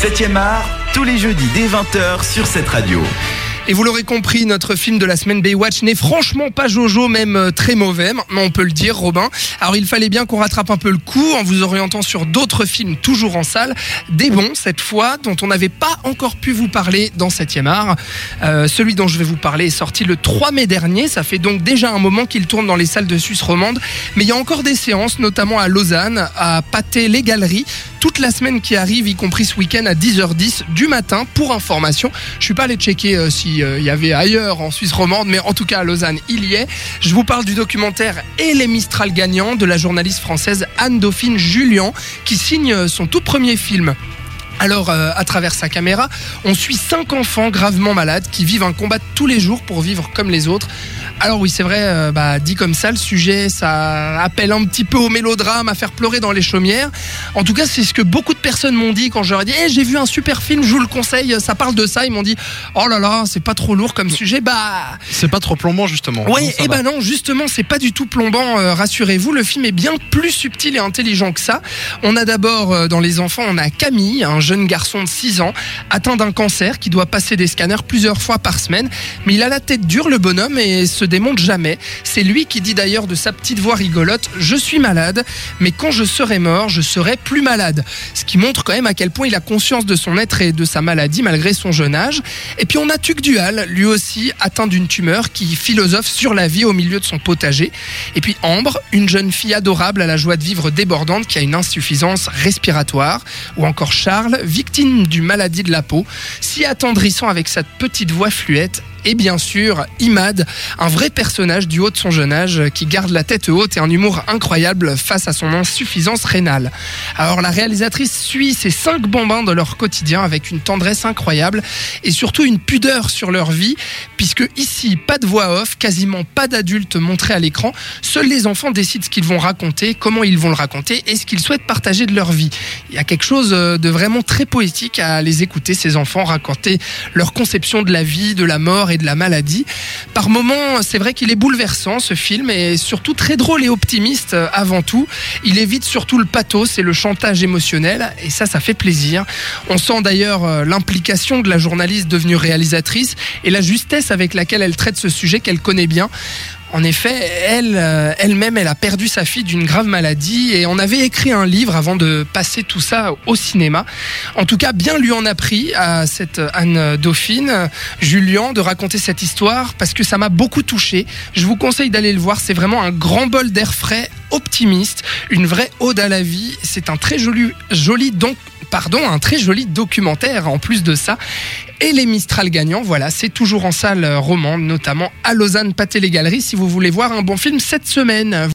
7e art, tous les jeudis dès 20h sur cette radio. Et vous l'aurez compris, notre film de la semaine Baywatch n'est franchement pas jojo, même très mauvais, mais on peut le dire, Robin. Alors il fallait bien qu'on rattrape un peu le coup en vous orientant sur d'autres films toujours en salle, des bons cette fois, dont on n'avait pas encore pu vous parler dans 7e art. Celui dont je vais vous parler est sorti le 3 mai dernier, ça fait donc déjà un moment qu'il tourne dans les salles de Suisse romande, mais il y a encore des séances, notamment à Lausanne, à Pâté-les-Galeries, toute la semaine qui arrive, y compris ce week-end à 10h10 du matin, pour information. Je suis pas allé checker s'il y avait ailleurs en Suisse romande, mais en tout cas à Lausanne, il y est. Je vous parle du documentaire Et les Mistral gagnants de la journaliste française Anne-Dauphine Julliand, qui signe son tout premier film. Alors, à travers sa caméra, on suit 5 enfants gravement malades qui vivent un combat tous les jours pour vivre comme les autres. Alors oui, c'est vrai, dit comme ça, le sujet, ça appelle un petit peu au mélodrame, à faire pleurer dans les chaumières. En tout cas, c'est ce que beaucoup de personnes m'ont dit quand je leur ai dit « j'ai vu un super film, je vous le conseille, ça parle de ça ». Ils m'ont dit « oh là là, c'est pas trop lourd comme sujet, bah... » C'est pas trop plombant, justement. Oui, et bah non, justement, c'est pas du tout plombant, rassurez-vous. Le film est bien plus subtil et intelligent que ça. On a d'abord, dans les enfants, on a Camille, un jeune garçon de 6 ans, atteint d'un cancer qui doit passer des scanners plusieurs fois par semaine. Mais il a la tête dure, le bonhomme, et se démonte jamais. C'est lui qui dit d'ailleurs de sa petite voix rigolote « je suis malade, mais quand je serai mort, je serai plus malade ». Ce qui montre quand même à quel point il a conscience de son être et de sa maladie malgré son jeune âge. Et puis on a Tugdual, lui aussi atteint d'une tumeur, qui philosophe sur la vie au milieu de son potager. Et puis Ambre, une jeune fille adorable à la joie de vivre débordante qui a une insuffisance respiratoire. Ou encore Charles, victime d'une maladie de la peau, si attendrissant avec sa petite voix fluette. Et bien sûr, Imad, un vrai personnage du haut de son jeune âge qui garde la tête haute et un humour incroyable face à son insuffisance rénale. Alors la réalisatrice suit ces 5 bambins de leur quotidien avec une tendresse incroyable et surtout une pudeur sur leur vie, puisque ici, pas de voix off, quasiment pas d'adultes montrés à l'écran. Seuls les enfants décident ce qu'ils vont raconter, comment ils vont le raconter et ce qu'ils souhaitent partager de leur vie. Il y a quelque chose de vraiment très poétique à les écouter, ces enfants raconter leur conception de la vie, de la mort et de la maladie. Par moments, c'est vrai qu'il est bouleversant, ce film, et surtout très drôle et optimiste avant tout. Il évite surtout le pathos et le chantage émotionnel, et ça fait plaisir. On sent d'ailleurs l'implication de la journaliste devenue réalisatrice et la justesse avec laquelle elle traite ce sujet qu'elle connaît bien. En effet, elle-même, elle a perdu sa fille d'une grave maladie et on avait écrit un livre avant de passer tout ça au cinéma. En tout cas, bien lui en a pris à cette Anne-Dauphine Julliand de raconter cette histoire parce que ça m'a beaucoup touché. Je vous conseille d'aller le voir, c'est vraiment un grand bol d'air frais, optimiste, une vraie ode à la vie. C'est un très joli un très joli documentaire en plus de ça. Et les Mistral gagnants, voilà, c'est toujours en salle romande, notamment à Lausanne, Pâté-les-Galeries, si vous voulez voir un bon film cette semaine.